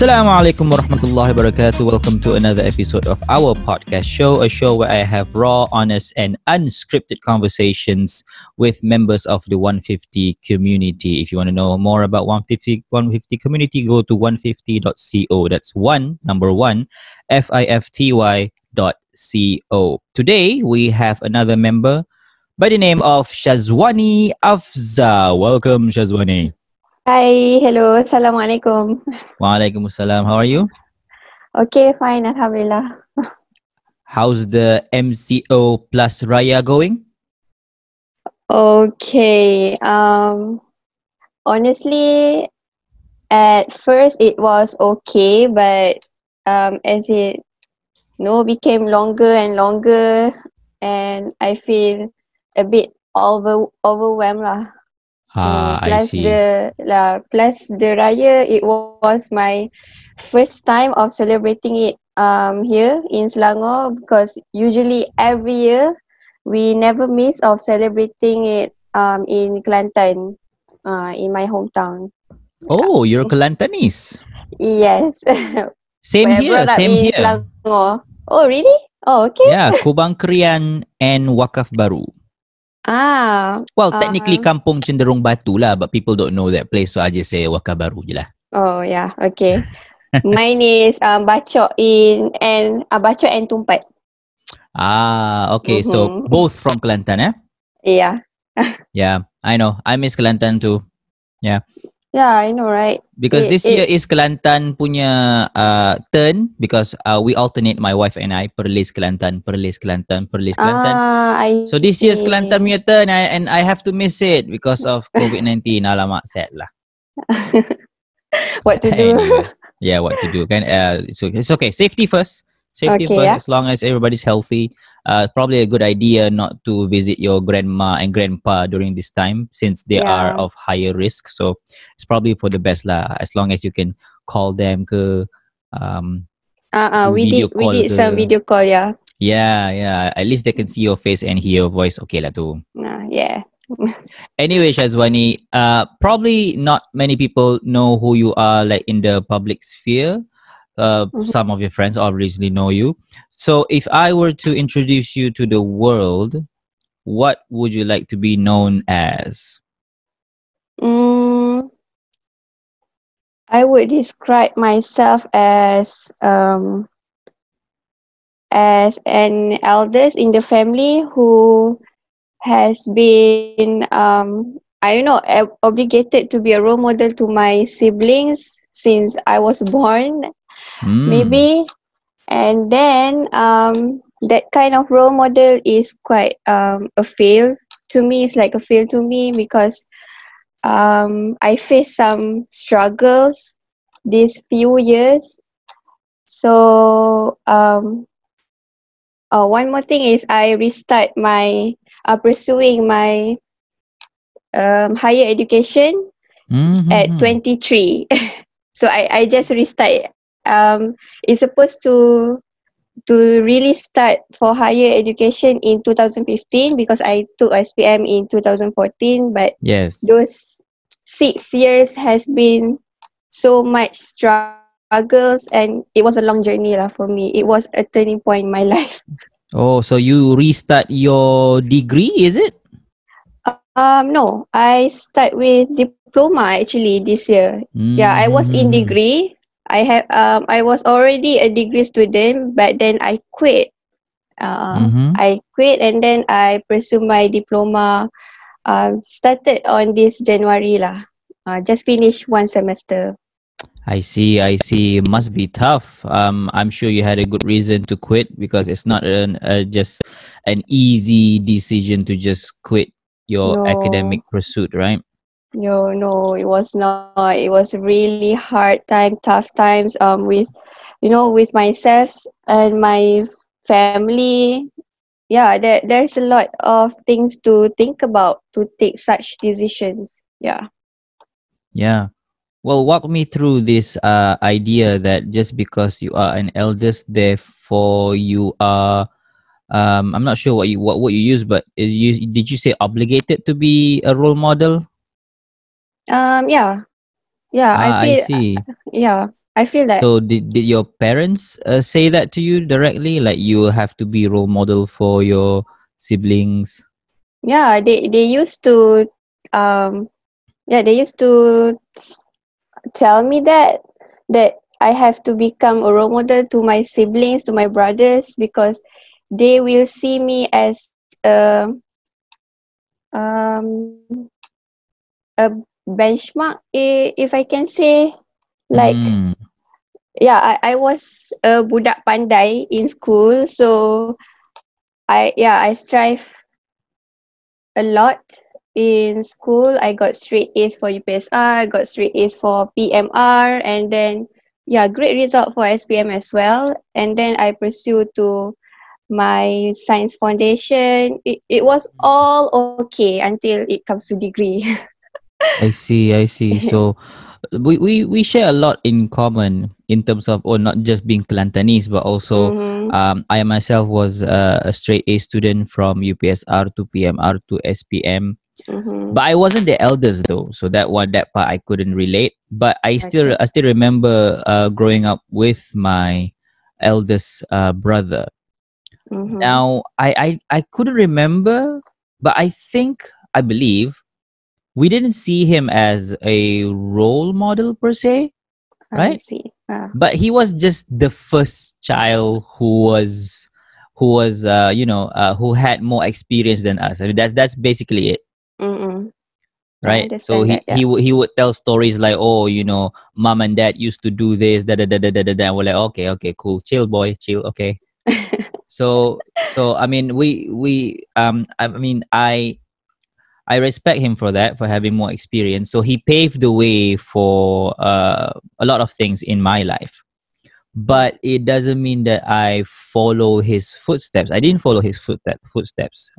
Assalamualaikum warahmatullahi wabarakatuh. Welcome to another episode of our podcast show, a show where I have raw, honest and unscripted conversations with members of the 150 community. If you want to know more about 150 community, go to 150.co. That's 1 FIFTY.co. Today, we have another member by the name of Shazwani Afza. Welcome, Shazwani. Hi, hello, assalamualaikum. Waalaikumsalam. How are you? Okay, fine, alhamdulillah. How's the MCO plus Raya going? Okay, honestly, at first it was okay, but as it became longer and longer, and I feel a bit overwhelmed lah. Plus I see. Plus the Raya, it was my first time of celebrating it here in Selangor, because usually every year we never miss of celebrating it in Kelantan, in my hometown. Oh, you're Kelantanese. Yes. Same here. Selangor. Oh, really? Oh, okay. Yeah, Kubang Kerian and Wakaf Bharu. Ah, well, technically Kampung cenderung batu lah, but people don't know that place, so I just say Wakaf Bharu je lah. Oh yeah, okay. Mine is Bacok and Tumpat. Ah, okay. Mm-hmm. So both from Kelantan, eh? Yeah. Yeah, I know. I miss Kelantan too. Yeah. Yeah, I know, right? Because this year is Kelantan punya turn, because we alternate, my wife and I, Perlis, Kelantan. So this year's Kelantan punya turn, and I have to miss it because of COVID-19. Alamak, sad lah. What to do? Anyway, yeah, what to do, kan? So it's okay. Safety first. Yeah. As long as everybody's healthy, probably a good idea not to visit your grandma and grandpa during this time, since they are of higher risk. So it's probably for the best lah. As long as you can call them, we did some video call, yeah. Yeah. At least they can see your face and hear your voice. Okay lah tu. Yeah. Anyway, Shazwani, probably not many people know who you are, like in the public sphere. Some of your friends obviously know you. So if I were to introduce you to the world, what would you like to be known as? I would describe myself as an eldest in the family who has been, obligated to be a role model to my siblings since I was born. Maybe, and then that kind of role model is quite a fail to me. It's like a fail to me because I faced some struggles these few years. So one more thing is I restart my pursuing my higher education at 23. So I just restart. It's supposed to really start for higher education in 2015, because I took SPM in 2014, but yes, those 6 years has been so much struggles, and it was a long journey lah for me. It was a turning point in my life. Oh, so you restart your degree, is it? No, I start with diploma actually this year. Yeah, I was in degree. I was already a degree student, but then I quit. And then I pursued my diploma. Started on this January lah. Just finished one semester. I see. Must be tough. I'm sure you had a good reason to quit, because it's not just an easy decision to just quit your academic pursuit, right? No, it was not. It was really hard time, tough times with myself and my family. Yeah, there's a lot of things to think about to take such decisions. Yeah. Well, walk me through this idea that just because you are an eldest, therefore you are I'm not sure what you use, but did you say obligated to be a role model? I feel, I see. Yeah, I I feel like. So did your parents say that to you directly? Like you have to be role model for your siblings? Yeah, they used to tell me that I have to become a role model to my siblings, to my brothers, because they will see me as a benchmark, if I can say, like yeah, I was a budak pandai in school, so I strive a lot in school. I got straight A's for UPSR, I got straight A's for PMR, and then yeah, great result for SPM as well. And then I pursued to my science foundation. It was all okay until it comes to degree. I see. So we share a lot in common in terms of, or not just being Kelantanese, but also I myself was a straight A student from UPSR to PMR to SPM. But I wasn't the eldest though, so that part I couldn't relate. But I still remember growing up with my eldest brother. Now I couldn't remember, but I believe we didn't see him as a role model per se, right? But he was just the first child who was who had more experience than us. I mean, that's basically it. Right, so he would tell stories like, oh, you know, mom and dad used to do this, da da da. And we're like, okay, cool, chill, boy, chill, okay. so I mean, I respect him for that, for having more experience. So he paved the way for a lot of things in my life, but it doesn't mean that I follow his footsteps. I didn't follow his footsteps.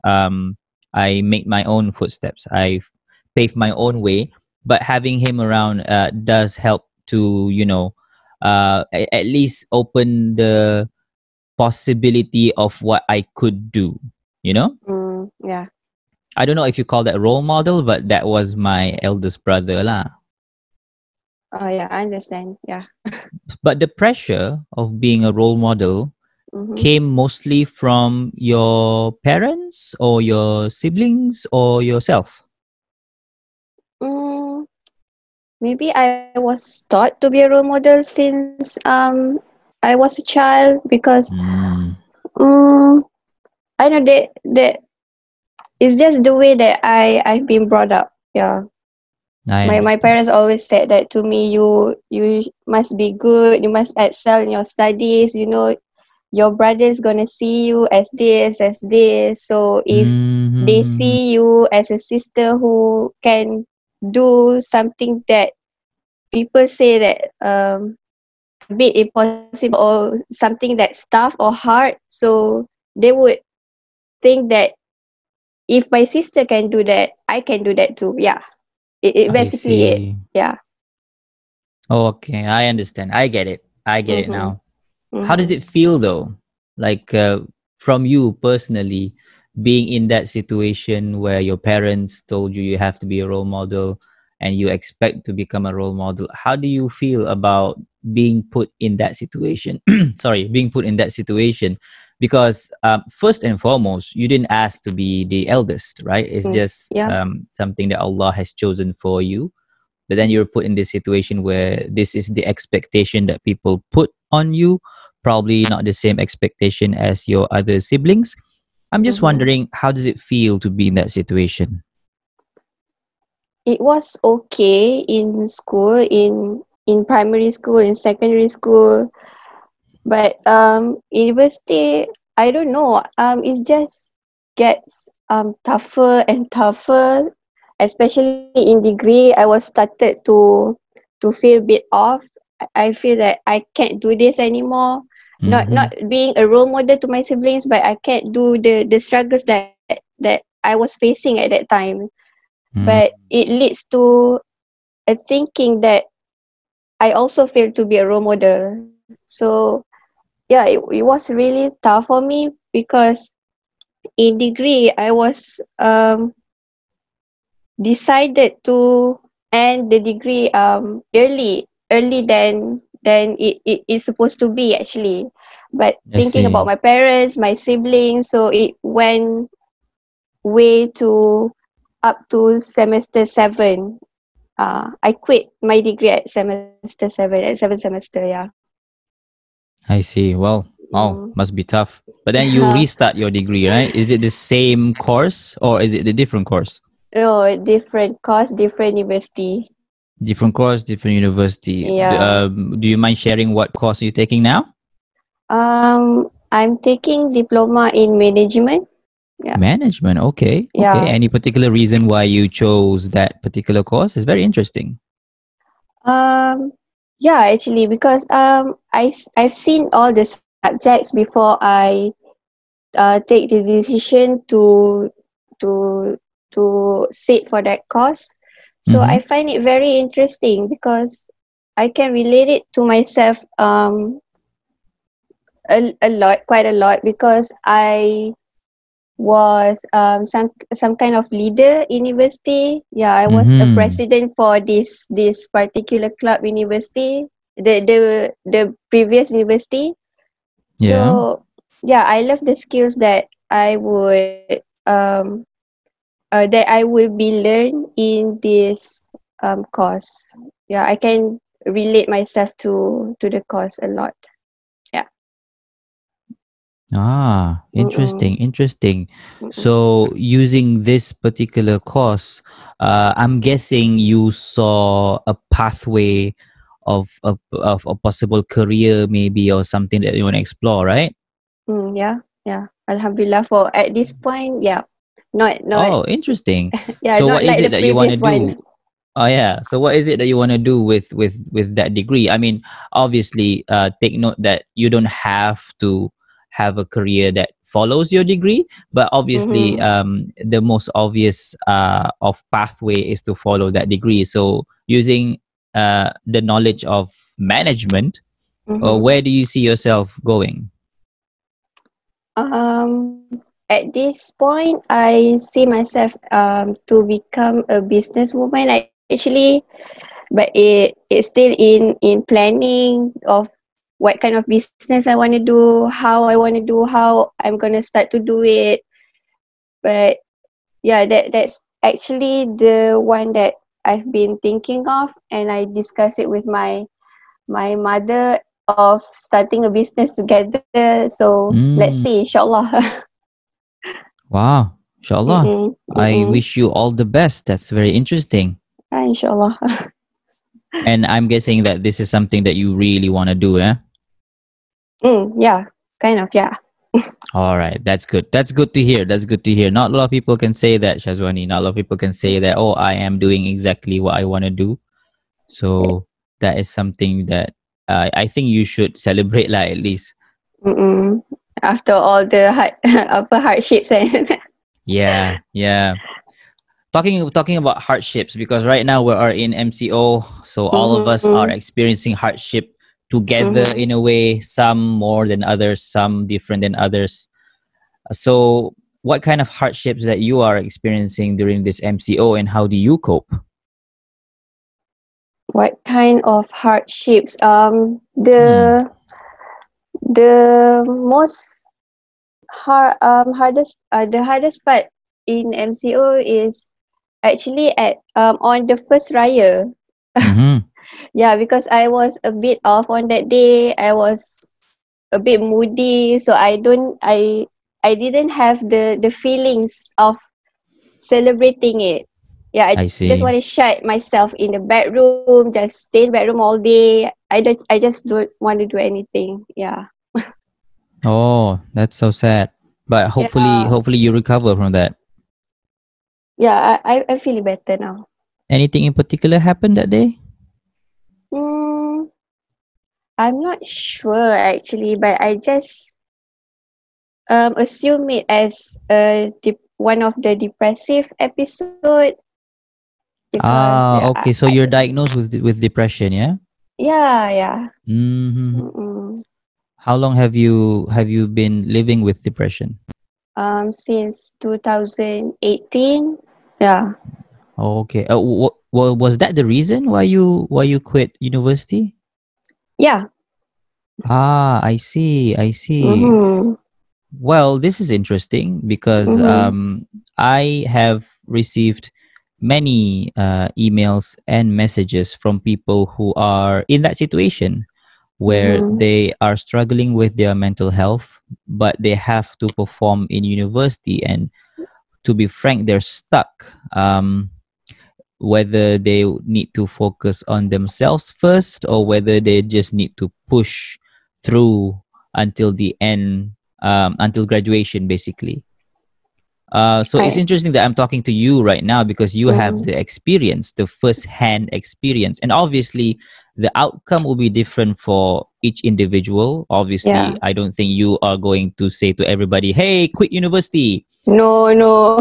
I made my own footsteps. I paved my own way, but having him around does help to, at least open the possibility of what I could do, you know? Yeah. I don't know if you call that role model, but that was my eldest brother lah. Oh yeah, I understand. Yeah. But the pressure of being a role model came mostly from your parents or your siblings or yourself? Maybe I was taught to be a role model since I was a child, because I know that it's just the way that I've been brought up. Yeah, my parents always said that to me. You must be good. You must excel in your studies. You know, your brother's gonna see you as this. So if they see you as a sister who can do something that people say that a bit impossible or something that's tough or hard, so they would think that if my sister can do that, I can do that too. Yeah, it basically it. Yeah. Okay, I understand. I get it. I get it now. How does it feel though, like from you personally, being in that situation where your parents told you have to be a role model and you expect to become a role model? How do you feel about being put in that situation? Because first and foremost, you didn't ask to be the eldest, right? It's just something that Allah has chosen for you. But then you're put in this situation where this is the expectation that people put on you, probably not the same expectation as your other siblings. I'm just wondering, how does it feel to be in that situation? It was okay in school, in primary school, in secondary school, but university, I don't know. It just gets tougher and tougher, especially in degree. I was started to feel a bit off. I feel that I can't do this anymore. Not being a role model to my siblings, but I can't do the struggles that I was facing at that time. But it leads to a thinking that I also failed to be a role model. So yeah, it was really tough for me, because in degree I was decided to end the degree early than than it is supposed to be actually. But thinking about my parents, my siblings, so it went way to up to semester 7. I quit my degree at semester 7, at 7th semester, yeah. I see. Well, oh, must be tough. But then you restart your degree, right? Is it the same course or is it a different course? No, different course, different university. Different course, different university. Yeah. Do you mind sharing what course you're taking now? I'm taking diploma in management. Yeah. Management, okay. Yeah. Okay. Any particular reason why you chose that particular course? It's very interesting. Yeah, actually, because I've seen all the subjects before I take the decision to sit for that course. So I find it very interesting because I can relate it to myself quite a lot, because I was some kind of leader in university. Yeah, I was the president for this particular club university, the previous university. Yeah. So yeah, I love the skills that I would be learned in this course. Yeah, I can relate myself to the course a lot. Ah, interesting, interesting. So using this particular course, I'm guessing you saw a pathway of a possible career maybe, or something that you want to explore, right? Yeah. Alhamdulillah, for at this point, yeah. Not oh, interesting. Yeah, so what is it that you want to do? Oh yeah. So what is it that you want to do with that degree? I mean, obviously, take note that you don't have to have a career that follows your degree, but obviously the most obvious of pathway is to follow that degree. So using the knowledge of management, where do you see yourself going? At this point, I see myself to become a businesswoman. But it's still in planning of what kind of business I want to do, how I'm going to start to do it. But yeah, that's actually the one that I've been thinking of, and I discussed it with my mother of starting a business together. So let's see, inshallah. Wow, inshallah. I wish you all the best. That's very interesting. Inshallah. And I'm guessing that this is something that you really want to do, eh? Yeah, kind of, yeah. All right, that's good. That's good to hear. That's good to hear. Not a lot of people can say that, Shazwani. Not a lot of people can say that, oh, I am doing exactly what I want to do. So that is something that I think you should celebrate, like, at least. After all the hardships. Yeah. Talking about hardships, because right now we are in MCO, so all of us are experiencing hardship together in a way, some more than others, some different than others. So what kind of hardships that you are experiencing during this MCO, and how do you cope? What kind of hardships? The most hardest part in MCO is actually on the first Raya. Yeah, because I was a bit off on that day. I was a bit moody, so I didn't have the feelings of celebrating it. Yeah, I just want to shut myself in the bedroom, just stay in the bedroom all day. I just don't want to do anything. Yeah. Oh, that's so sad. But hopefully you recover from that. Yeah, I'm feeling better now. Anything in particular happened that day? I'm not sure actually, but I just assume it as one of the depressive episode. Ah, okay. So you're diagnosed with depression, yeah? Yeah. How long have you been living with depression? Since 2018. Yeah. Okay. Was that the reason why you quit university? Yeah. Ah, I see. I see. Mm-hmm. Well, this is interesting because mm-hmm. I have received many emails and messages from people who are in that situation where mm-hmm. they are struggling with their mental health, but they have to perform in university. And to be frank, they're stuck. Whether they need to focus on themselves first or whether they just need to push through until the end, until graduation, basically. So it's interesting that I'm talking to you right now because you mm-hmm. have the experience, the first-hand experience. And obviously, the outcome will be different for each individual. Obviously, yeah. I don't think you are going to say to everybody, hey, quit university. No.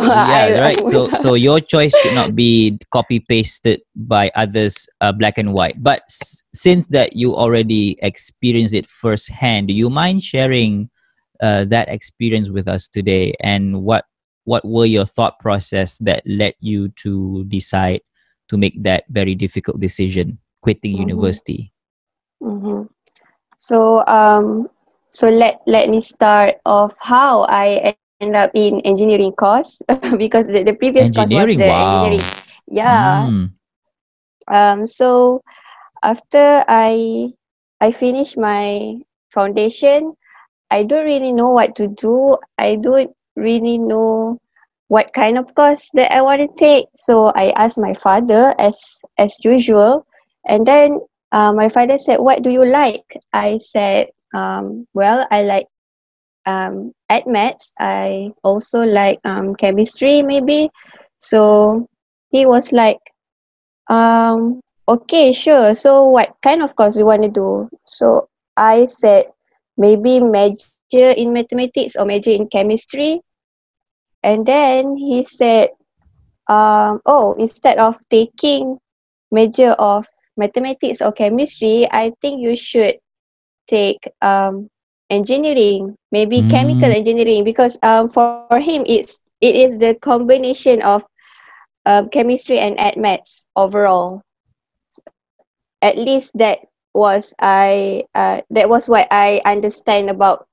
Yeah, right. So your choice should not be copy-pasted by others, black and white. But since that you already experienced it firsthand, do you mind sharing that experience with us today? And what were your thought process that led you to decide to make that very difficult decision, quitting mm-hmm. university? Mm-hmm. So let me start off how I ended up in engineering course because the previous course was the engineering. Yeah. Mm. So after I finished my foundation, I don't really know what to do. I don't really know what kind of course that I want to take. So I asked my father as usual, and then my father said, "What do you like?" I said, "Well, I like maths. I also like chemistry, maybe." So he was like, "Okay, sure. So what kind of course you want to do?" So I said, "Maybe major in mathematics or major in chemistry." And then he said, instead of taking major of mathematics or chemistry, I think you should take engineering, maybe chemical engineering, because for him it is the combination of chemistry and maths overall. At least that was what I understand about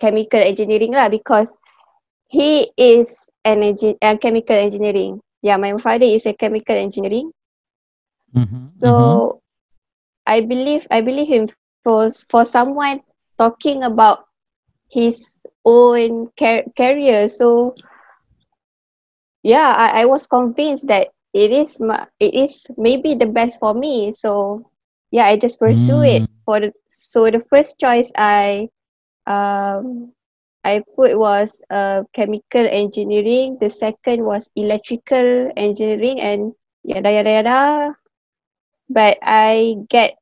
chemical engineering lah, because he is chemical engineering. Yeah, my father is a chemical engineering. Mm-hmm. So I believe him for someone talking about his own career. So yeah, I was convinced that it is maybe the best for me. So yeah, I just pursue it. So the first choice I put was chemical engineering. The second was electrical engineering, and yada yada. But I got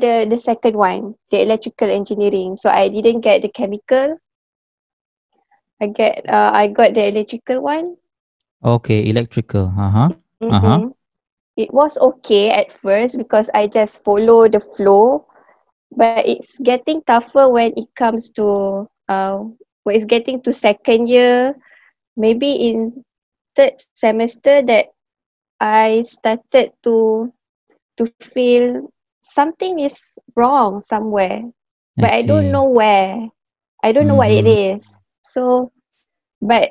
the second one, the electrical engineering. So I didn't get the chemical. I got the electrical one. Okay, electrical. It was okay at first because I just follow the flow, but it's getting tougher when it comes to it's getting to second year, maybe in third semester, that I started to feel something is wrong somewhere, but I don't know where. I don't know what it is. So, but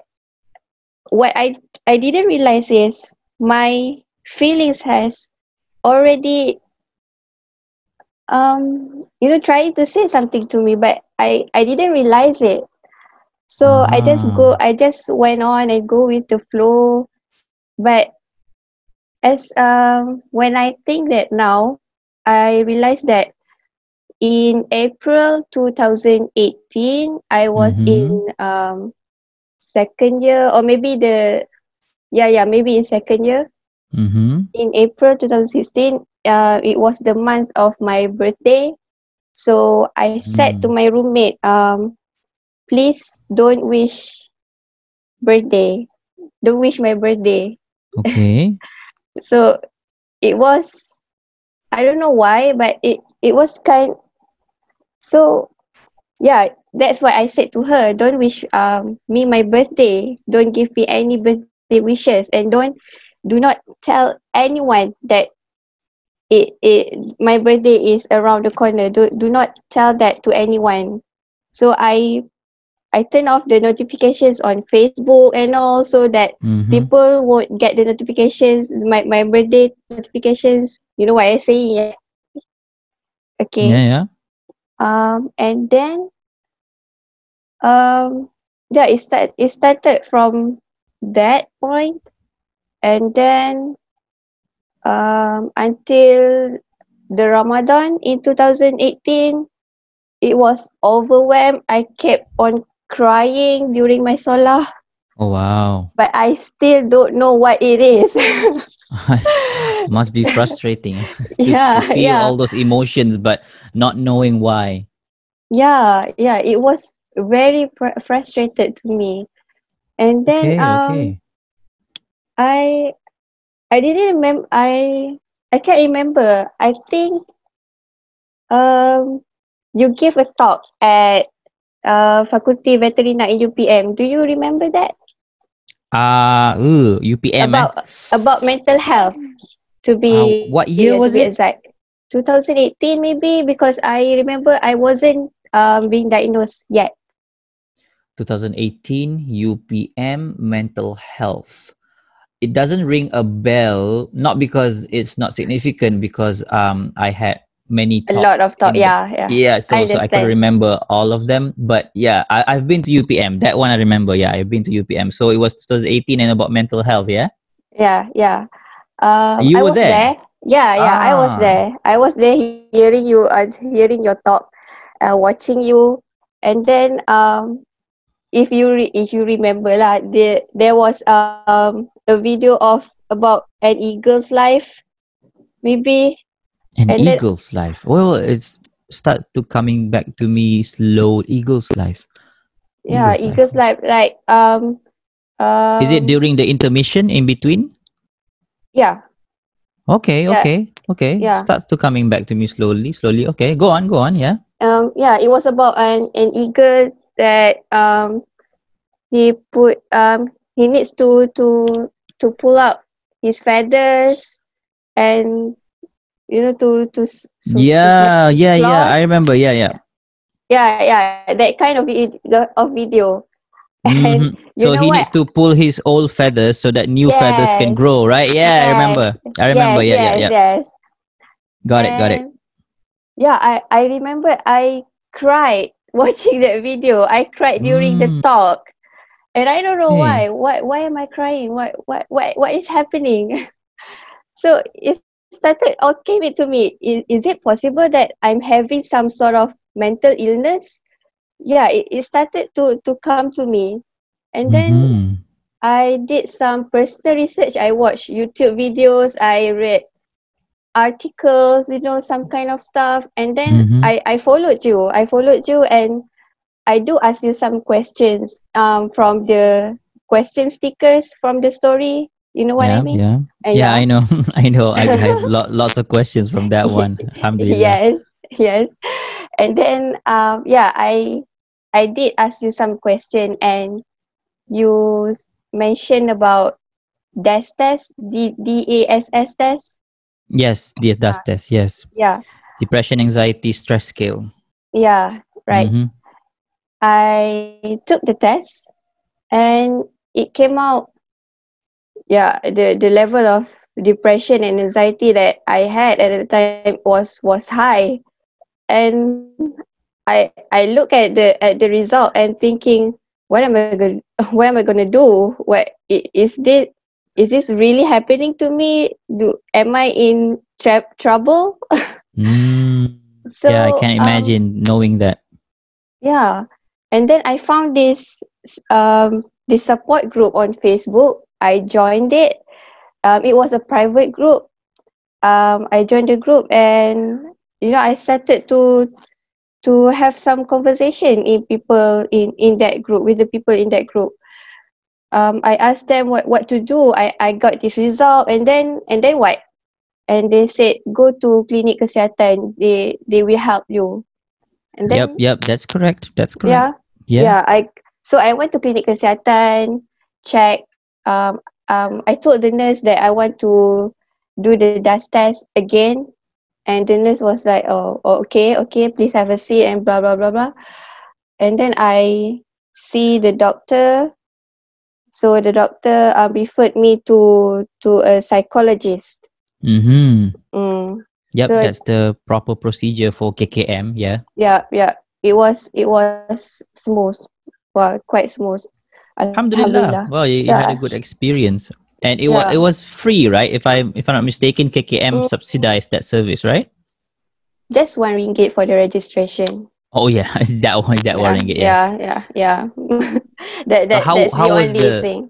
what I didn't realize is my feelings has already trying to say something to me, but I didn't realize it. So I just went on and go with the flow. But as when I think that now, I realized that in April 2018, I was in second year, or maybe maybe in second year. In April 2016, it was the month of my birthday. So I said to my roommate, please don't wish my birthday. Okay. So it was, I don't know why, but it was kind. So yeah, that's why I said to her, don't wish me my birthday. Don't give me any birthday wishes, and do not tell anyone that my birthday is around the corner. Do not tell that to anyone. So I turn off the notifications on Facebook and all, so that people won't get the notifications, my birthday notifications. You know what I'm saying? Yeah? Okay. Yeah. And then yeah, it started from that point, and then until the Ramadan in 2018, it was overwhelmed. I kept on crying during my solah. Oh, wow. But I still don't know what it is. Must be frustrating to feel all those emotions but not knowing why. Yeah, it was very frustrated to me. And then I didn't remember. I can't remember. I think you gave a talk at Faculty Veterina in UPM. Do you remember that? UPM about mental health. To be what year was it? Exact. 2018 maybe, because I remember I wasn't being diagnosed yet. 2018 UPM mental health. It doesn't ring a bell, not because it's not significant, because I had many talks, a lot of talk. So I can remember all of them, but yeah, I've been to UPM. That one I remember. Yeah, I've been to UPM. So it was 2018 and about mental health. Yeah. You were there? Yeah. I was there. Hearing you, hearing your talk, watching you, and then if you remember lah, there was a video of about an eagle's life, maybe. An eagle's life. Well, it's start to coming back to me slow. Eagle's life. Yeah, eagle's life. Like is it during the intermission in between? Yeah. Okay. Yeah. Starts to coming back to me slowly. Okay, go on. Yeah. Yeah, it was about an eagle that he put he needs to pull out his feathers, and you know to I remember. Yeah, that kind of video. And so he needs to pull his old feathers so that new feathers can grow, right? Yeah, I remember. Yes. Got it. Yeah, I remember I cried watching that video. I cried during the talk, and I don't know why. Why am I crying? What is happening? So it started or came into me. Is it possible that I'm having some sort of mental illness? Yeah, it started to come to me. And then I did some personal research. I watched YouTube videos. I read articles, you know, some kind of stuff. And then I followed you. And I do ask you some questions from the question stickers from the story. You know what I mean? Yeah, I know. I have lots of questions from that one. Alhamdulillah. Yes. And then, I did ask you some question, and you mentioned about DASS test, DASS test. Yes, the DASS test. Yes. Yeah. Depression, anxiety, stress scale. Yeah. Right. I took the test, and it came out. Yeah, the level of depression and anxiety that I had at the time was high, and I look at the result and thinking, what am I gonna do? What is this? Is this really happening to me? Am I in trouble? So, yeah, I can imagine knowing that. Yeah, and then I found this support group on Facebook. I joined it. It was a private group. I joined the group, and you know, I started to have some conversation with the people in that group. I asked them what to do. I got this result, and then what? And they said, go to klinik kesihatan. They will help you. And then, yep, that's correct. Yeah. I went to klinik kesihatan, check. I told the nurse that I want to do the DASS test again And the nurse was like, oh, okay, please have a seat and blah, blah, blah, blah. And then I see the doctor. So the doctor referred me to a psychologist. Mm-hmm. Mm. Yep, so that's the proper procedure for KKM, yeah? Yeah, yeah. It was smooth. Well, quite smooth. Alhamdulillah. Well, you had a good experience. And it was free, right? If I'm not mistaken, KKM subsidized that service, right? Just RM1 for the registration. Oh yeah, that one ringgit. Yes. Yeah. That's the only thing.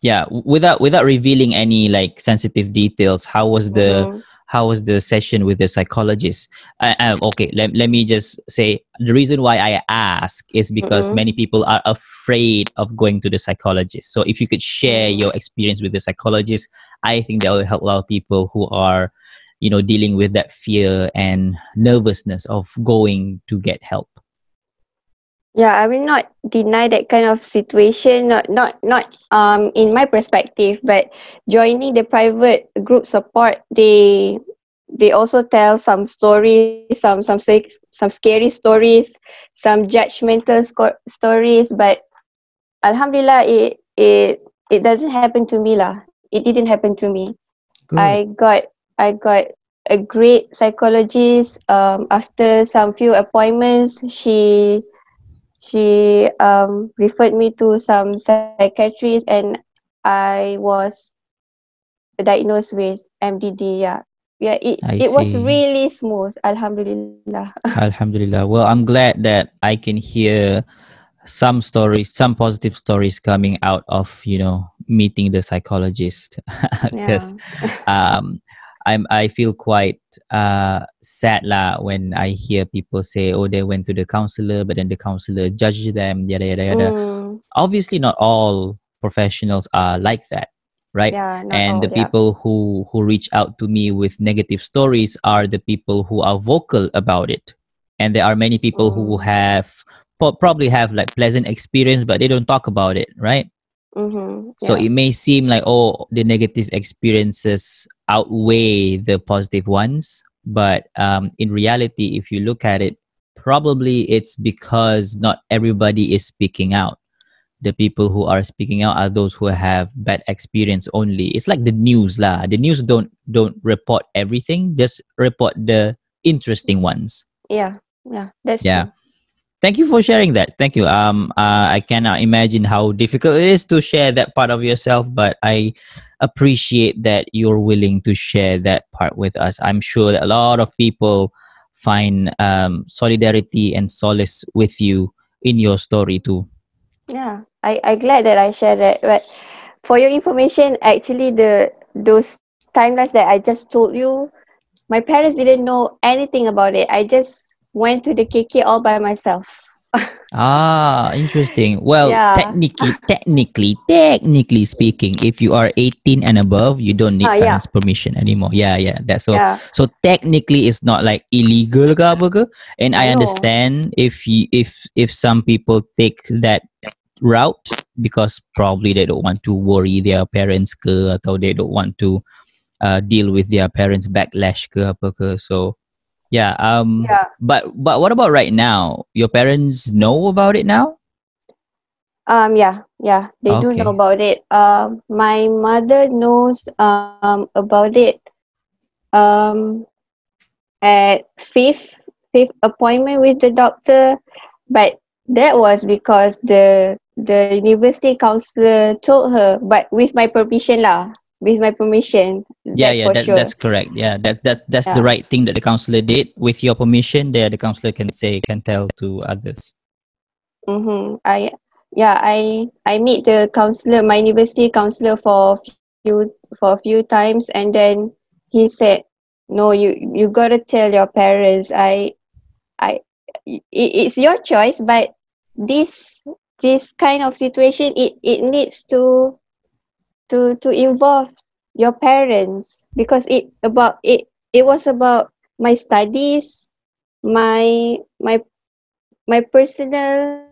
Yeah, without revealing any like sensitive details, how was the session with the psychologist? Okay, let me just say the reason why I ask is because many people are afraid of going to the psychologist. So if you could share your experience with the psychologist, I think that will help a lot of people who are, you know, dealing with that fear and nervousness of going to get help. Yeah, I will not deny that kind of situation, not in my perspective, but joining the private group support, they also tell some stories, some scary stories, some judgmental stories, but Alhamdulillah, it doesn't happen to me lah. It didn't happen to me. Good. I got a great psychologist. After some few appointments, she referred me to some psychiatrists, and I was diagnosed with MDD. Yeah. It was really smooth. Alhamdulillah. Alhamdulillah. Well, I'm glad that I can hear some stories, some positive stories coming out of, you know, meeting the psychologist. Because I feel quite sad lah when I hear people say, oh, they went to the counselor, but then the counselor judged them, yada, yada, yada. Obviously, not all professionals are like that, right? Yeah, and the people who reach out to me with negative stories are the people who are vocal about it. And there are many people who probably have like pleasant experience, but they don't talk about it, right? Mm-hmm. Yeah. So it may seem like, oh, the negative experiences outweigh the positive ones, but in reality, if you look at it, probably it's because not everybody is speaking out. The people who are speaking out are those who have bad experience only. It's like the news lah. The news don't report everything, just report the interesting ones. Yeah, that's true. Thank you for sharing that. Thank you. I cannot imagine how difficult it is to share that part of yourself, but I appreciate that you're willing to share that part with us. I'm sure that a lot of people find solidarity and solace with you in your story too. Yeah, I'm glad that I shared that. But for your information, actually, those timelines that I just told you, my parents didn't know anything about it. I just went to the KK all by myself. Interesting. Well, technically speaking, if you are 18 and above, you don't need parents' permission anymore. Yeah. That's so. Yeah. So technically, it's not like illegal, and I understand if some people take that route because probably they don't want to worry their parents, or they don't want to deal with their parents' backlash, so. Yeah. But what about right now? Your parents know about it now? Yeah. They do know about it. My mother knows about it. At fifth appointment with the doctor, but that was because the university counselor told her, but with my permission lah. With my permission. That's correct. Yeah, that's the right thing that the counselor did. With your permission, there the counselor can tell to others. Mm-hmm. I meet the counselor, my university counselor, for a few times, and then he said, "No, you gotta tell your parents. It's your choice, but this kind of situation, it needs to involve your parents, because it was about my studies, my personal,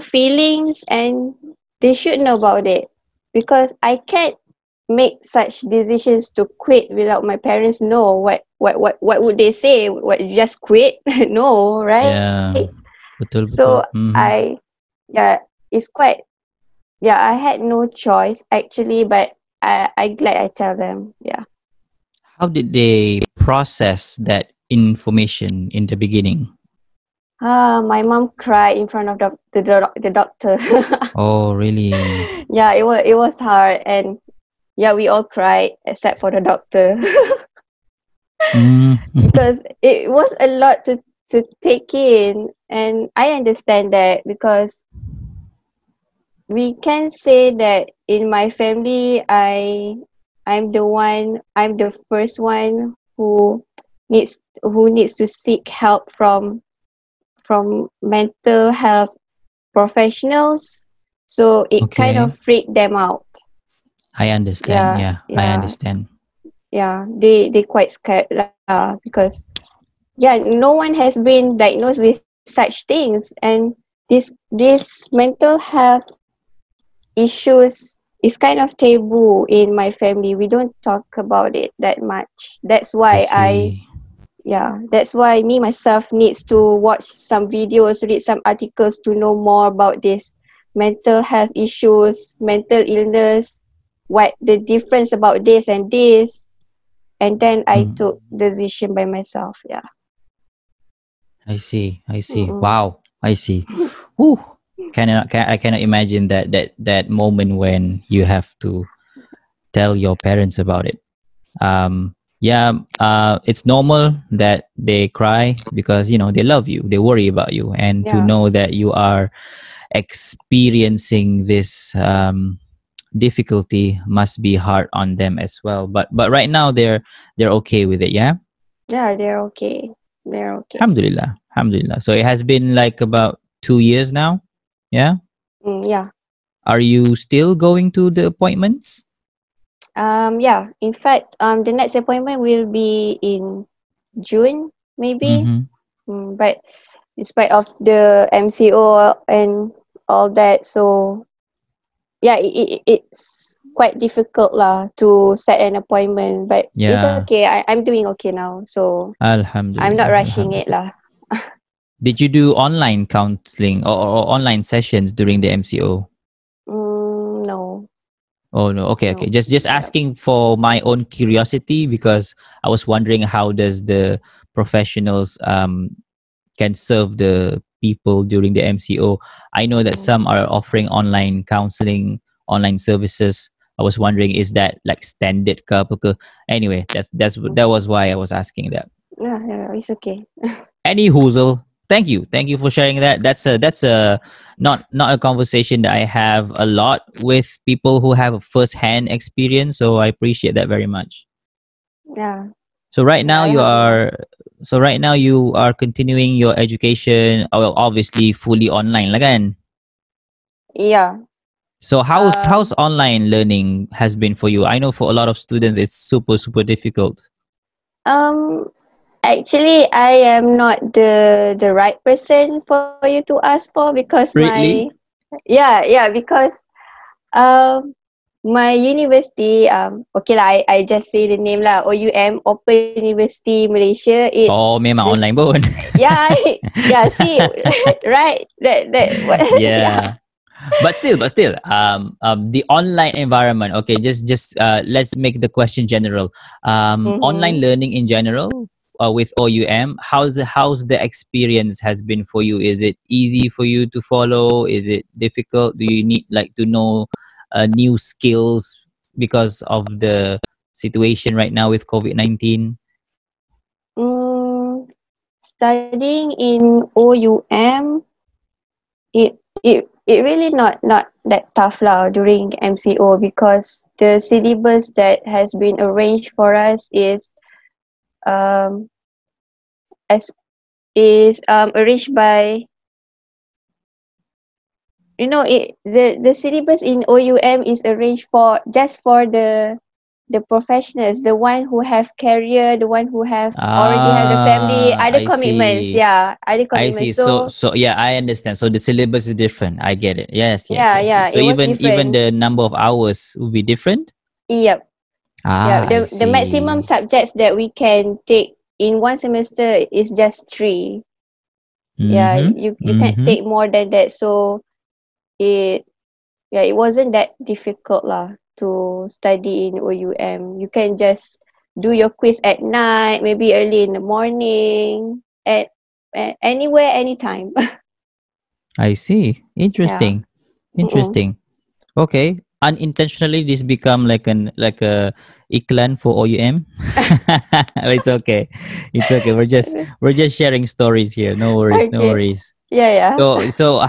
feelings, and they should know about it, because I can't make such decisions to quit without my parents know what would they say? What, just quit? No, right? Yeah. Betul. So I had no choice actually, but I glad I tell them. Yeah. How did they process that information in the beginning? My mom cried in front of the doctor. Oh, really? Yeah, it was hard, and yeah, we all cried except for the doctor. Because it was a lot to take in, and I understand that, because we can say that in my family, I'm the first one who needs to seek help from mental health professionals. So it kind of freaked them out. I understand. I understand. Yeah, they quite scared because no one has been diagnosed with such things, and this mental health issues is kind of taboo in my family. We don't talk about it that much. That's why that's why me myself needs to watch some videos, read some articles to know more about this mental health issues, mental illness, what the difference about this, and then I took the decision by myself. Yeah. I see. Mm-hmm. Wow. I see. Ooh, I cannot imagine that moment when you have to tell your parents about it. It's normal that they cry because they love you, they worry about you, and to know that you are experiencing this difficulty must be hard on them as well. But right now they're okay with it, yeah? Yeah, they're okay. Alhamdulillah. So it has been like about 2 years now, yeah? Yeah. Are you still going to the appointments? Yeah. In fact, the next appointment will be in June, maybe. Mm-hmm. But despite of the MCO and all that, so yeah, it's quite difficult to set an appointment, but it's okay. I'm doing okay now, so Alhamdulillah, I'm not rushing it Did you do online counseling or online sessions during the MCO? No. Oh no. Okay. Just asking for my own curiosity, because I was wondering how does the professionals can serve the people during the MCO. I know that some are offering online counseling, online services. I was wondering, is that like standard ke apa ke? Anyway, that was why I was asking that. Yeah, it's okay. Any hoozle. Thank you for sharing that. That's a not a conversation that I have a lot with people who have a first-hand experience, so I appreciate that very much. Yeah. So right now you are continuing your education, obviously fully online lah kan? Yeah. So how's online learning has been for you? I know for a lot of students it's super difficult. Actually, I am not the right person for you to ask for, because really? My university, I just say the name lah, OUM, Open University Malaysia. Memang online pun. See, right, that. Yeah. But still, the online environment. Okay, just let's make the question general. Online learning in general with OUM, how's the experience has been for you? Is it easy for you to follow? Is it difficult? Do you need to know new skills because of the situation right now with COVID-19? Studying in OUM, it really not that tough lah during MCO, because the syllabus that has been arranged for us is arranged by the syllabus in OUM is arranged for the professionals, the one who have career, the one who have already have a family, other commitments. I see. So yeah, I understand. So the syllabus is different. I get it. Yes. So even the number of hours will be different. Yep. The maximum subjects that we can take in one semester is just 3. Mm-hmm. Yeah, you can't take more than that. So it wasn't that difficult lah to study in OUM. You can just do your quiz at night, maybe early in the morning, at anywhere, anytime. I see. Interesting. Yeah. Interesting. Mm-hmm. Okay. Unintentionally, this become like a iklan for OUM. It's okay. It's okay. We're just sharing stories here. No worries. Okay. No worries. Yeah, yeah. So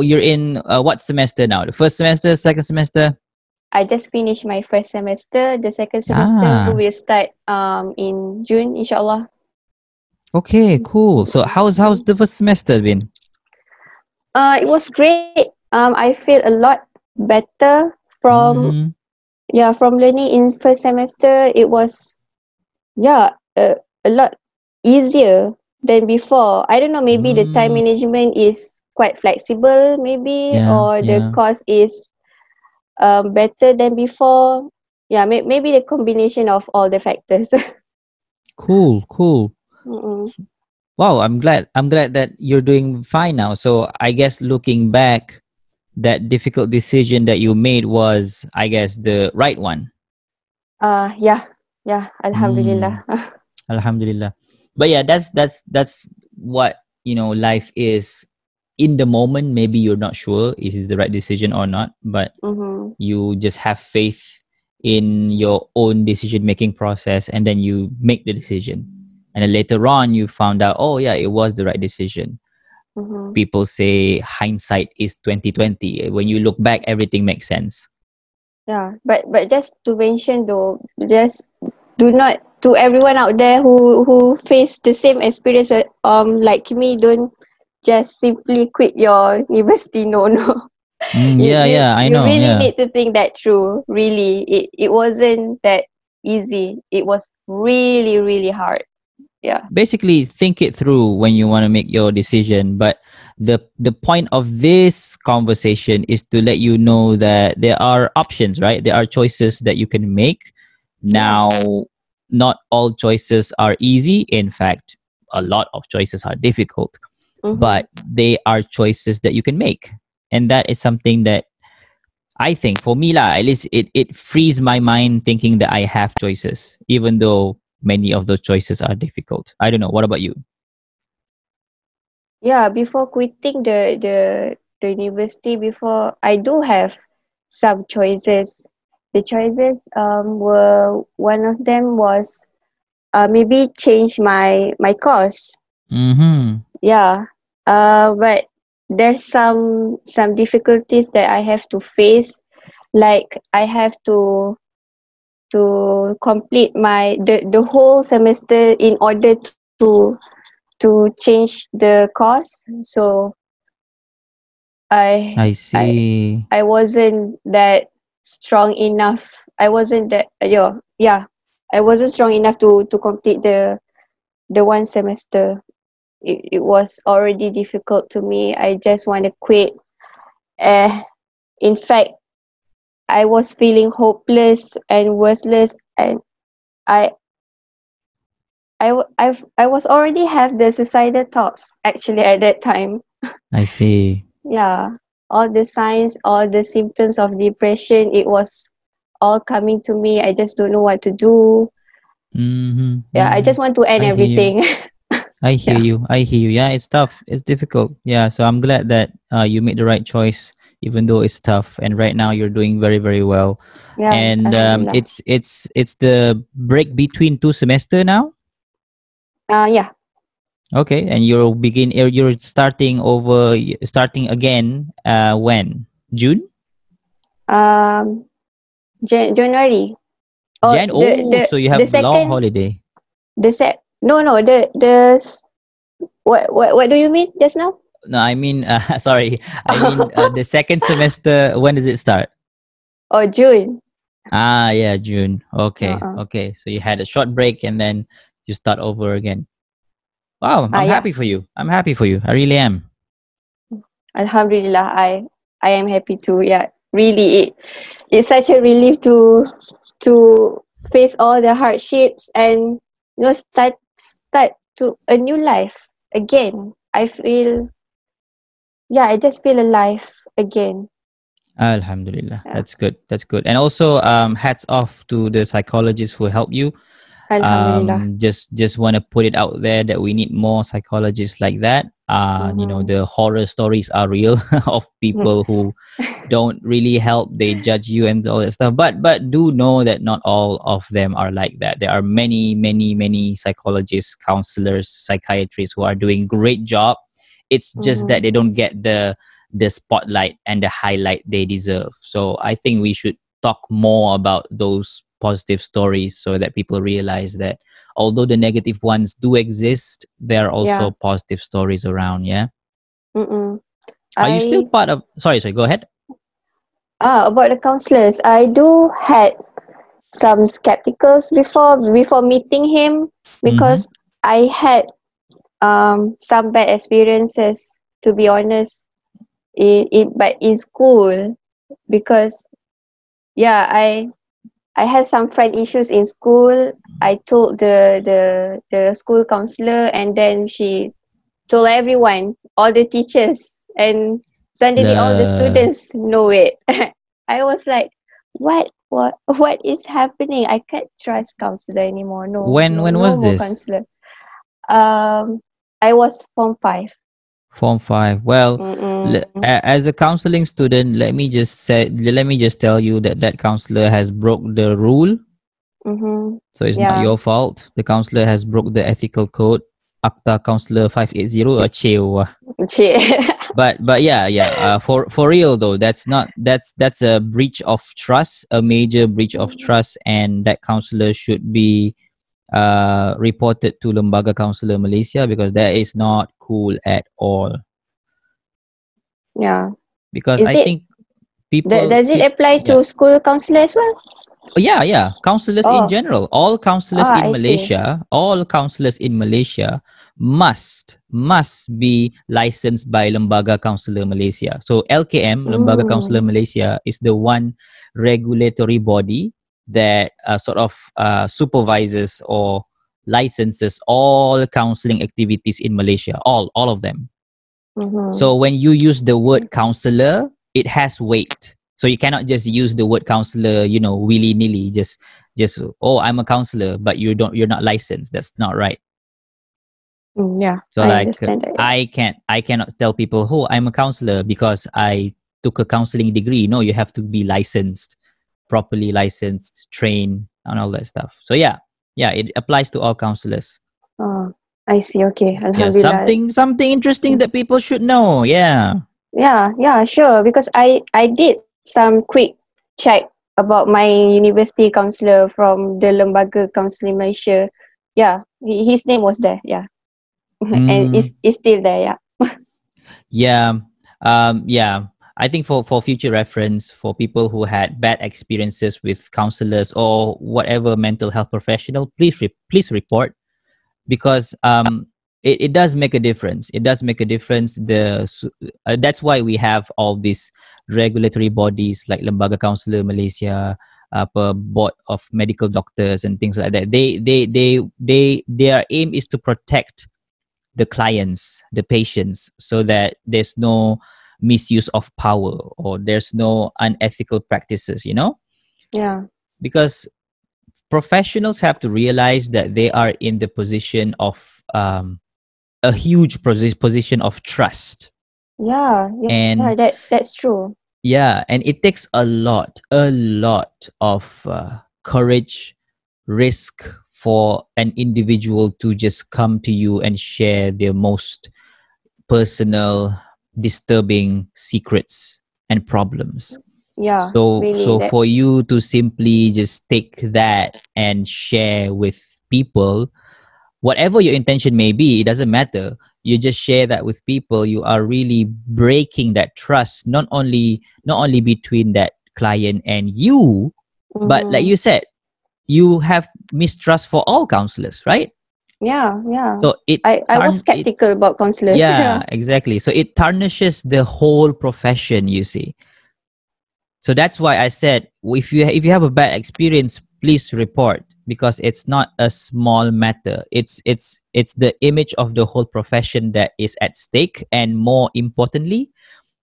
you're in what semester now? The first semester, second semester? I just finished my first semester. The second semester will start in June, inshallah. Okay, cool. So how's the first semester been? It was great. I feel a lot better from learning in first semester. It was a lot easier than before. I don't know, maybe the time management is quite flexible, maybe, or the course is better than before. Yeah, maybe the combination of all the factors. Cool. Mm-mm. Wow, I'm glad that you're doing fine now. So I guess looking back, that difficult decision that you made was, I guess, the right one. Yeah. Alhamdulillah. Alhamdulillah. But yeah, that's what, life is. In the moment, maybe you're not sure is it the right decision or not, but you just have faith in your own decision-making process, and then you make the decision. And then later on, you found out, oh yeah, it was the right decision. Mm-hmm. People say hindsight is 20/20. When you look back, everything makes sense. Yeah, but just to mention though, just do not, to everyone out there who faced the same experience like me, don't just simply quit your university. No. I know. You really need to think that through. Really, it wasn't that easy. It was really, really hard. Yeah. Basically, think it through when you want to make your decision. But the point of this conversation is to let you know that there are options, right? There are choices that you can make. Now, not all choices are easy. In fact, a lot of choices are difficult. Mm-hmm. But they are choices that you can make. And that is something that I think, for me lah, at least it frees my mind thinking that I have choices, even though many of those choices are difficult. I don't know. What about you? Yeah, before quitting the university, before, I do have some choices. The choices were, one of them was maybe change my course. Mm-hmm. Yeah, but there's some difficulties that I have to face. Like I have to complete the whole semester in order to change the course. So I see. I wasn't that strong enough. I wasn't strong enough to complete the one semester. It was already difficult to me. I just want to quit. In fact, I was feeling hopeless and worthless, and I was already have the suicidal thoughts actually at that time. I see. Yeah, all the signs, all the symptoms of depression, it was all coming to me. I just don't know what to do. Mm-hmm. Yeah, I just want to end everything. I hear you. Yeah, it's tough. It's difficult. Yeah, so I'm glad that you made the right choice, even though it's tough. And right now you're doing very, very well. Yeah, and it's the break between 2 semester now? Yeah. Okay, and you're starting again when? June? January. Oh, so you have a long holiday. No. What do you mean just now? No, I mean, sorry. I mean, the second semester, when does it start? Oh, June. Ah, yeah, June. Okay, okay. So you had a short break and then you start over again. Wow, I'm happy for you. I'm happy for you. I really am. Alhamdulillah, I am happy too. Yeah, really. it's such a relief to face all the hardships and, you know, start to a new life again. I feel, yeah, I just feel alive again. Alhamdulillah, yeah. That's good. That's good. And also, hats off to the psychologists who help you. Alhamdulillah. Just want to put it out there that we need more psychologists like that. You know, the horror stories are real of people who don't really help. They judge you and all that stuff. But do know that not all of them are like that. There are many psychologists, counselors, psychiatrists who are doing great job. It's just that they don't get the spotlight and the highlight they deserve. So I think we should talk more about those positive stories so that people realize that although the negative ones do exist, there are also positive stories around. Are you still part of, sorry, go ahead. About the counselors, I do had some skepticals before meeting him, because I had some bad experiences, to be honest, but in school, because I had some friend issues in school. I told the school counselor, and then she told everyone, all the teachers, and suddenly all the students know it. I was like, what is happening? I can't trust counselor anymore. No. When was this? Counselor. I was Form 5. Form 5. Well, as a counseling student, let me just tell you that counselor has broke the rule. So it's not your fault. The counselor has broke the ethical code, ACTA Counselor 580 or Chewa. But yeah. For real though, that's a breach of trust, a major breach of trust, and that counselor should be reported to Lembaga Counselor Malaysia, because that is not cool at all. Yeah, because I think people, does it apply to school counselor as well? Yeah, counselors in general, all counselors in Malaysia, all counselors in Malaysia must be licensed by Lembaga Counselor Malaysia. So LKM, Lembaga Counselor Malaysia, is the one regulatory body that sort of supervises or licenses all counseling activities in Malaysia, all of them. So when you use the word counselor, it has weight. So you cannot just use the word counselor, you know, willy-nilly, just I'm a counselor, but you're not licensed. That's not right. So I understand that. I cannot tell people, oh, I'm a counselor because I took a counseling degree. No, you have to be licensed, properly licensed, trained, and all that stuff. So yeah, it applies to all counselors. Oh, I see. Okay, alhamdulillah. Yeah, something interesting that people should know. Yeah, sure. Because I did some quick check about my university counselor from the Lembaga Counselor Malaysia. Yeah, his name was there. Yeah, and it's still there. Yeah. Yeah. I think for future reference, for people who had bad experiences with counselors or whatever mental health professional, please report, because it does make a difference. It does make a difference. That's why we have all these regulatory bodies like Lembaga Counselor Malaysia, Board of Medical Doctors and things like that. Their aim is to protect the clients, the patients, so that there's no misuse of power or there's no unethical practices, you know? Yeah. Because professionals have to realize that they are in the position of a huge position of trust. Yeah, that's true. Yeah, and it takes a lot of courage, risk for an individual to just come to you and share their most personal, disturbing secrets and problems. So for you to simply just take that and share with people, whatever your intention may be, it doesn't matter, you just share that with people, you are really breaking that trust, not only between that client and you, but like you said, you have mistrust for all counselors, right? Yeah. So I was skeptical about counselors. Yeah, exactly. So it tarnishes the whole profession, you see. So that's why I said, if you have a bad experience, please report, because it's not a small matter. It's the image of the whole profession that is at stake, and more importantly,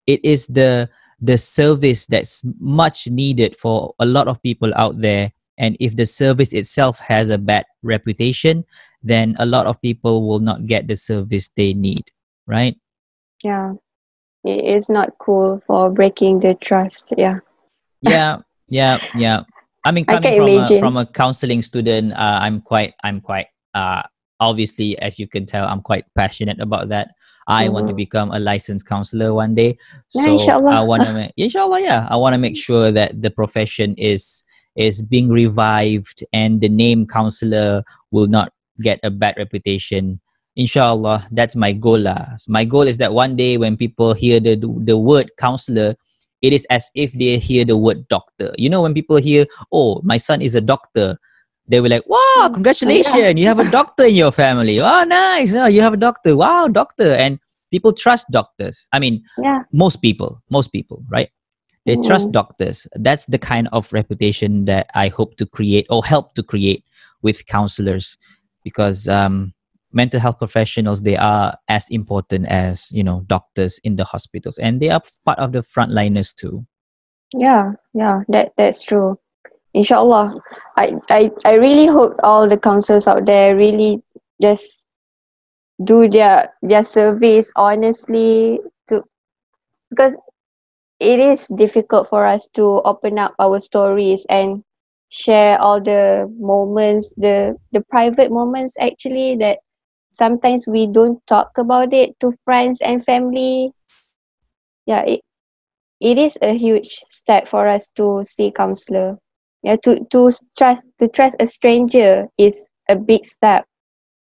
it is the service that's much needed for a lot of people out there. And if the service itself has a bad reputation, then a lot of people will not get the service they need, right? Yeah. It is not cool for breaking the trust, yeah. Yeah. I mean, coming from a counseling student, I'm quite obviously, as you can tell, I'm quite passionate about that. I want to become a licensed counselor one day. So inshallah. I want to make sure that the profession is being revived and the name counselor will not get a bad reputation. Inshallah, that's my goal. My goal is that one day when people hear the word counselor, it is as if they hear the word doctor. You know, when people hear, oh, my son is a doctor, they were like, wow, congratulations, you have a doctor in your family. Oh, nice, oh, you have a doctor. Wow, doctor. And people trust doctors. I mean, most people, right? They trust doctors. That's the kind of reputation that I hope to create or help to create with counselors, because mental health professionals, they are as important as, you know, doctors in the hospitals, and they are part of the frontliners too. Yeah, that's true. Inshallah, I really hope all the counselors out there really just do their service honestly, because it is difficult for us to open up our stories and share all the moments, the private moments actually, that sometimes we don't talk about it to friends and family. Yeah, it is a huge step for us to see counselor. Yeah, to trust a stranger is a big step.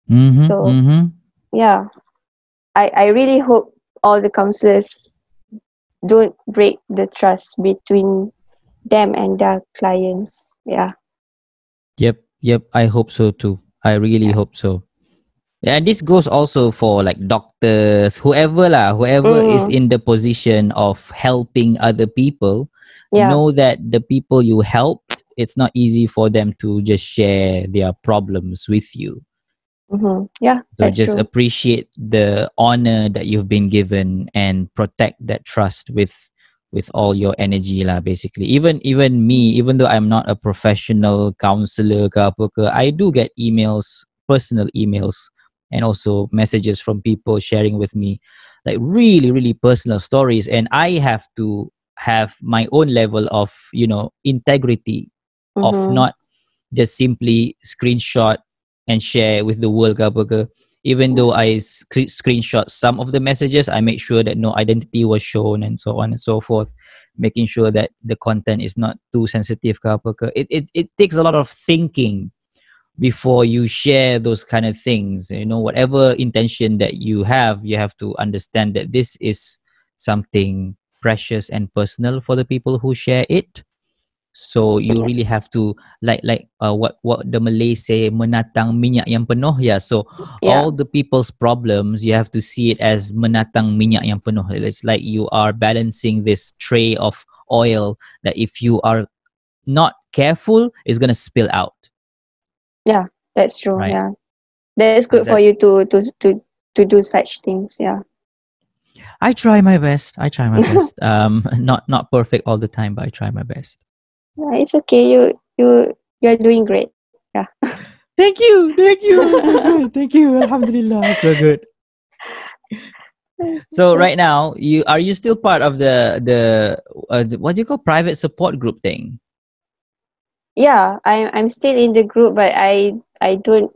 Yeah, I really hope all the counselors don't break the trust between them and their clients. Yeah. Yep. I hope so too. I really hope so. And this goes also for like doctors, whoever is in the position of helping other people. Know that the people you helped, it's not easy for them to just share their problems with you. So just appreciate the honor that you've been given and protect that trust with all your energy lah. Basically, even me, even though I'm not a professional counselor ke apa ke, I do get emails, personal emails, and also messages from people sharing with me like really personal stories, and I have to have my own level of, you know, integrity of not just simply screenshot and share with the world. Even though I screenshot some of the messages, I make sure that no identity was shown and so on and so forth, making sure that the content is not too sensitive. It takes a lot of thinking before you share those kind of things. You know, whatever intention that you have to understand that this is something precious and personal for the people who share it. So you really have to like what the Malay say, menatang minyak yang penuh. Yeah. So all the people's problems, you have to see it as menatang minyak yang penuh. It's like you are balancing this tray of oil that if you are not careful, it's gonna spill out. Yeah, that's true. Right? Yeah, that's good for you to do such things. Yeah. I try my best. Not perfect all the time, but I try my best. Yeah, it's okay. You're doing great. Yeah. Thank you. So good. Thank you. Alhamdulillah. So good. So right now, are you still part of the what do you call private support group thing? Yeah, I'm still in the group, but I don't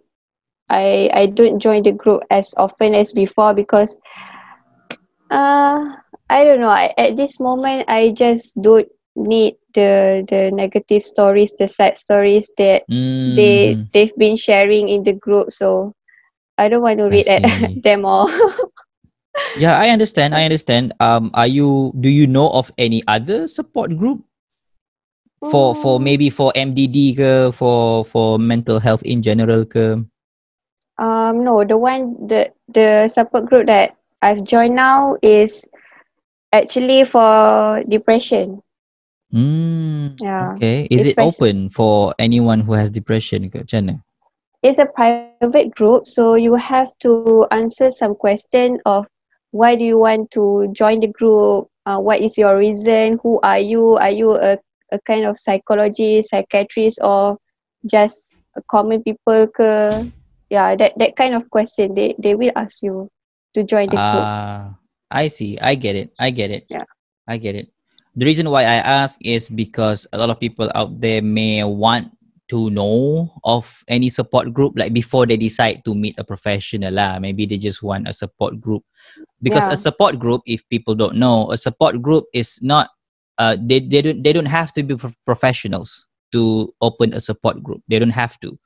join the group as often as before because I don't know. At this moment, I just don't need the negative stories, the sad stories that they've been sharing in the group, so I don't want to read them all. Yeah, I understand. Do you know of any other support group for maybe for MDD ke, for mental health in general ke? No, the support group that I've joined now is actually for depression. Yeah. Okay. Is it open for anyone who has depression ke? Macam mana? It's a private group, so you have to answer some question of why do you want to join the group, what is your reason, who are you, a kind of psychologist, psychiatrist, or just common people ke? Yeah, that kind of question they will ask you to join the group. I see. I get it. Yeah. I get it. The reason why I ask is because a lot of people out there may want to know of any support group, like before they decide to meet a professional lah. Maybe they just want a support group. Because a support group, if people don't know, a support group is not they don't have to be professionals to open a support group. They don't have to.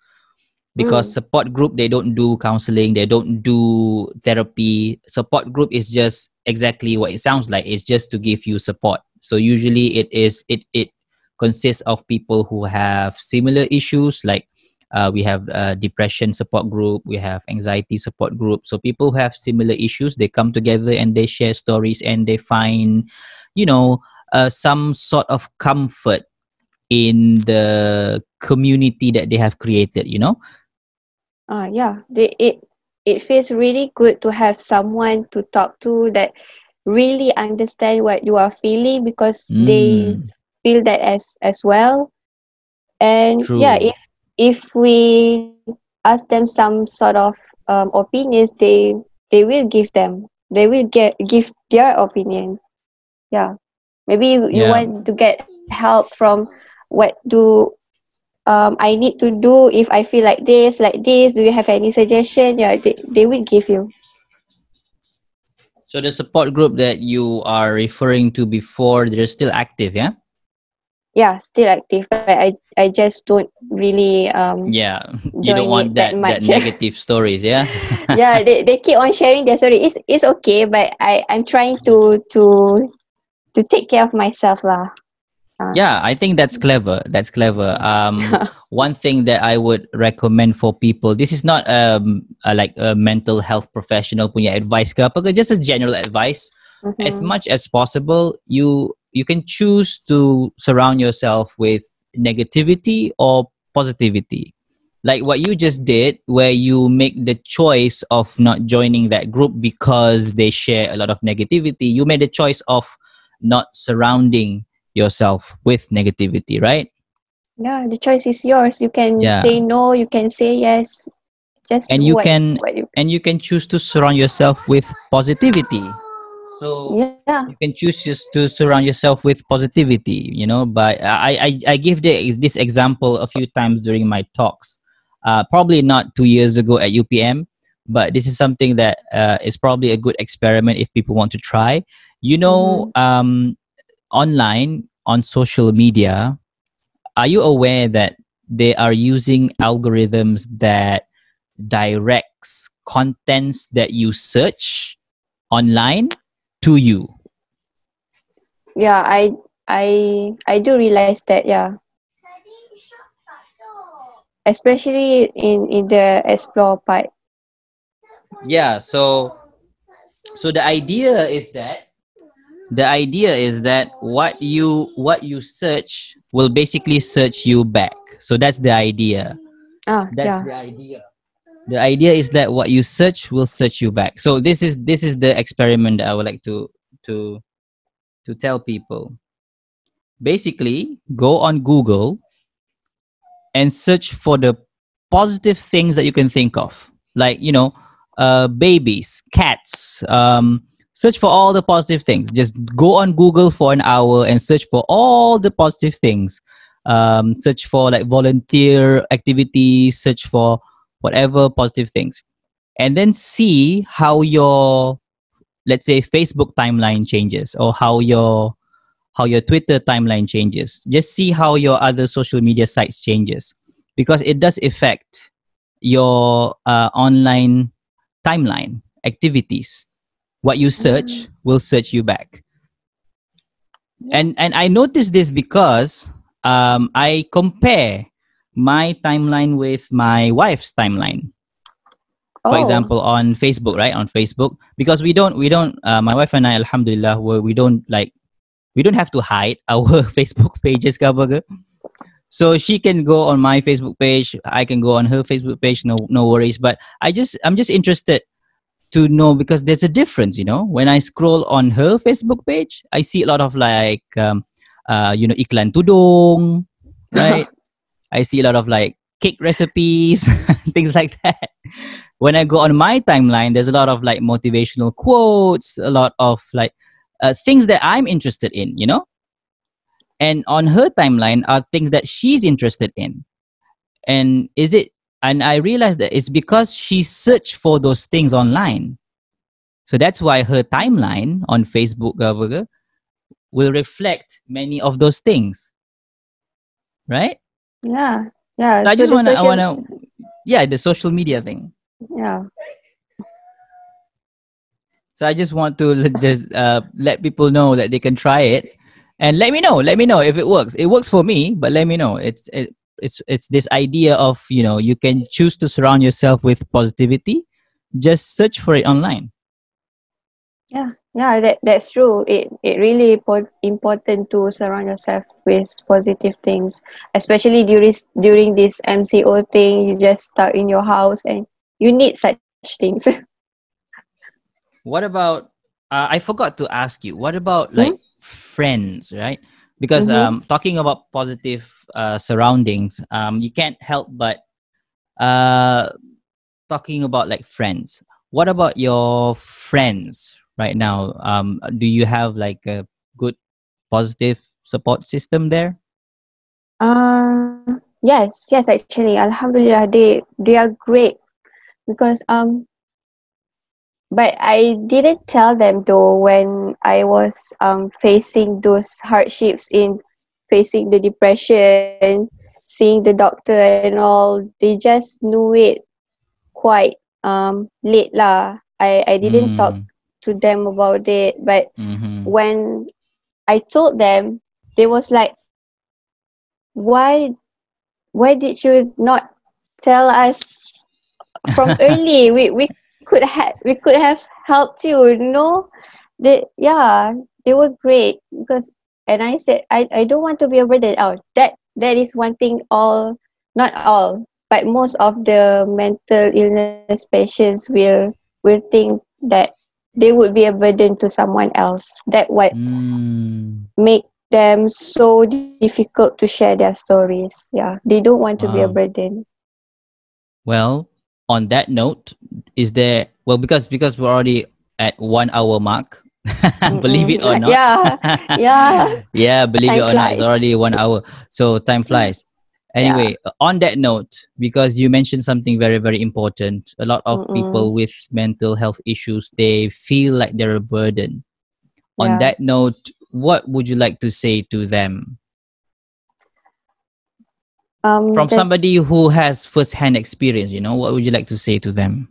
Because support group, they don't do counseling, they don't do therapy. Support group is just exactly what it sounds like. It's just to give you support. So usually it consists of people who have similar issues, like we have depression support group, we have anxiety support group. So people who have similar issues, they come together and they share stories and they find, you know, some sort of comfort in the community that they have created, you know? It feels really good to have someone to talk to that really understand what you are feeling, because they feel that as well. And true. Yeah, if we ask them some sort of opinions, they will give them. They will give their opinion. Yeah. Maybe you want to get help from what do I need to do if I feel like this, do you have any suggestion? Yeah, they will give you. So the support group that you are referring to before, they're still active, yeah? Yeah, still active, but I just don't really you don't want that negative stories, yeah? Yeah, they keep on sharing their story. It's okay, but I'm trying to take care of myself lah. Yeah, I think that's clever. That's clever. One thing that I would recommend for people, this is not like a mental health professional punya advice ke apa, just a general advice. As much as possible, you can choose to surround yourself with negativity or positivity. Like what you just did, where you make the choice of not joining that group because they share a lot of negativity. You made the choice of not surrounding yourself with negativity, right? Yeah, the choice is yours. You can say no, you can say yes. Just and you can choose to surround yourself with positivity. So you can choose just to surround yourself with positivity, you know. But I give this example a few times during my talks. Probably not 2 years ago at UPM, but this is something that is probably a good experiment if people want to try. You know, online, on social media, are you aware that they are using algorithms that directs contents that you search online to you? Yeah, I do realize that, yeah. Especially in the explore part. Yeah, so the idea is that what you search will basically search you back. So that's the idea. The idea. The idea is that what you search will search you back. So this is the experiment that I would like to tell people. Basically, go on Google and search for the positive things that you can think of. Like, you know, babies, cats, search for all the positive things. Just go on Google for an hour and search for all the positive things. Search for like volunteer activities, search for whatever positive things. And then see how your, let's say, Facebook timeline changes, or how your Twitter timeline changes. Just see how your other social media sites changes, because it does affect your online timeline activities. What you search will search you back. And I noticed this because I compare my timeline with my wife's timeline. For example, on Facebook, right? On Facebook, because we don't my wife and I, alhamdulillah, we don't like We don't have to hide our Facebook pages, so she can go on my Facebook page, I can go on her Facebook page, no worries. But I'm just interested to know, because there's a difference, you know. When I scroll on her Facebook page, I see a lot of like, you know, iklan tudung, right? I see a lot of like cake recipes, things like that. When I go on my timeline, there's a lot of like motivational quotes, a lot of like things that I'm interested in, you know. And on her timeline are things that she's interested in. And is it? And I realized that it's because she searched for those things online. So that's why her timeline on Facebook will reflect many of those things. Right? Yeah. Yeah. So I just want to, the social media thing. Yeah. So I just want to just let people know that they can try it. And let me know if it works. It works for me, but let me know. It's this idea of, you know, you can choose to surround yourself with positivity. Just search for it online. Yeah, that's true. It really important to surround yourself with positive things, especially during this MCO thing. You just stuck in your house and you need such things. What about I forgot to ask you, what about like friends, right? Because talking about positive surroundings, you can't help but talking about like friends. What about your friends right now? Do you have like a good positive support system there? Yes, actually, alhamdulillah, they are great, because but I didn't tell them though when I was facing those hardships in facing the depression, seeing the doctor and all. They just knew it quite late lah. I didn't talk to them about it, but when I told them, they was like, why did you not tell us from early? We could have helped you, you know. They were great, because, and I said I don't want to be a burden. That is one thing, but most of the mental illness patients will think that they would be a burden to someone else. That what make them so difficult to share their stories. Yeah, they don't want to be a burden. Well, on that note, because we're already at 1 hour mark, believe it or not. Believe it or not, it's already 1 hour. So time flies. Anyway, on that note, because you mentioned something very, very important, a lot of people with mental health issues, they feel like they're a burden. On that note, what would you like to say to them? From somebody who has first-hand experience, you know, what would you like to say to them?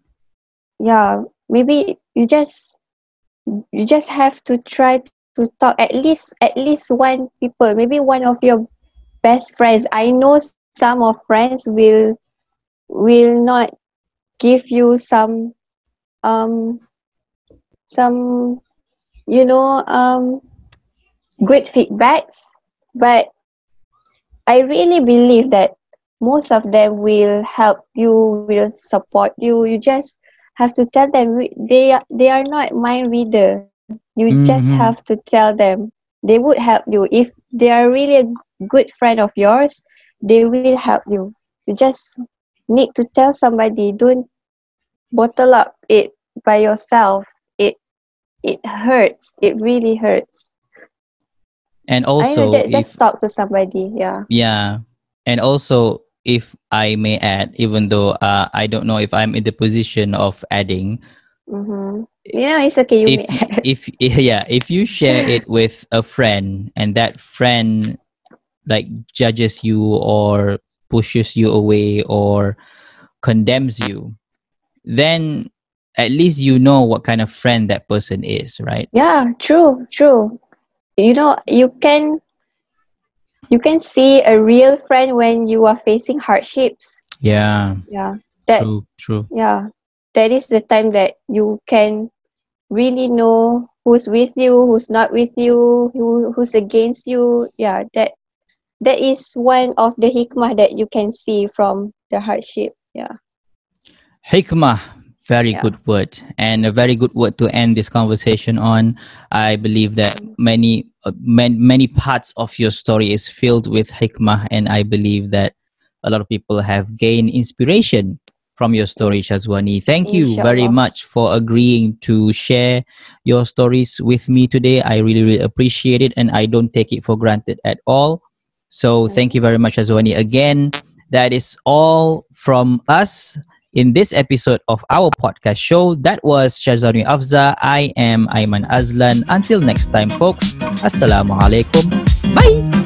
Yeah, maybe you just have to try to talk at least one people, maybe one of your best friends. I know some of friends will not give you some good feedbacks, but I really believe that most of them will help you, will support you. You just have to tell them they are not mind reader. You just have to tell them. They would help you. If they are really a good friend of yours, they will help you. You just need to tell somebody. Don't bottle up it by yourself. It hurts. It really hurts. And also, just talk to somebody. Yeah. And also, if I may add, even though I don't know if I'm in the position of adding, it's okay. If you share it with a friend and that friend like judges you or pushes you away or condemns you, then at least you know what kind of friend that person is, right? Yeah, true. You know, you can see a real friend when you are facing hardships. Yeah. True. Yeah, that is the time that you can really know who's with you, who's not with you, who's against you. Yeah, that is one of the hikmah that you can see from the hardship. Yeah. Hikmah, very good word, and a very good word to end this conversation on. I believe that many parts of your story is filled with hikmah, and I believe that a lot of people have gained inspiration from your story, Shazwani. Thank you very much for agreeing to share your stories with me today. I really, really appreciate it, and I don't take it for granted at all. So thank you very much, Shazwani. Again, that is all from us in this episode of our podcast show. That was Shazwani Afza. I am Ayman Azlan. Until next time, folks. Assalamualaikum. Bye.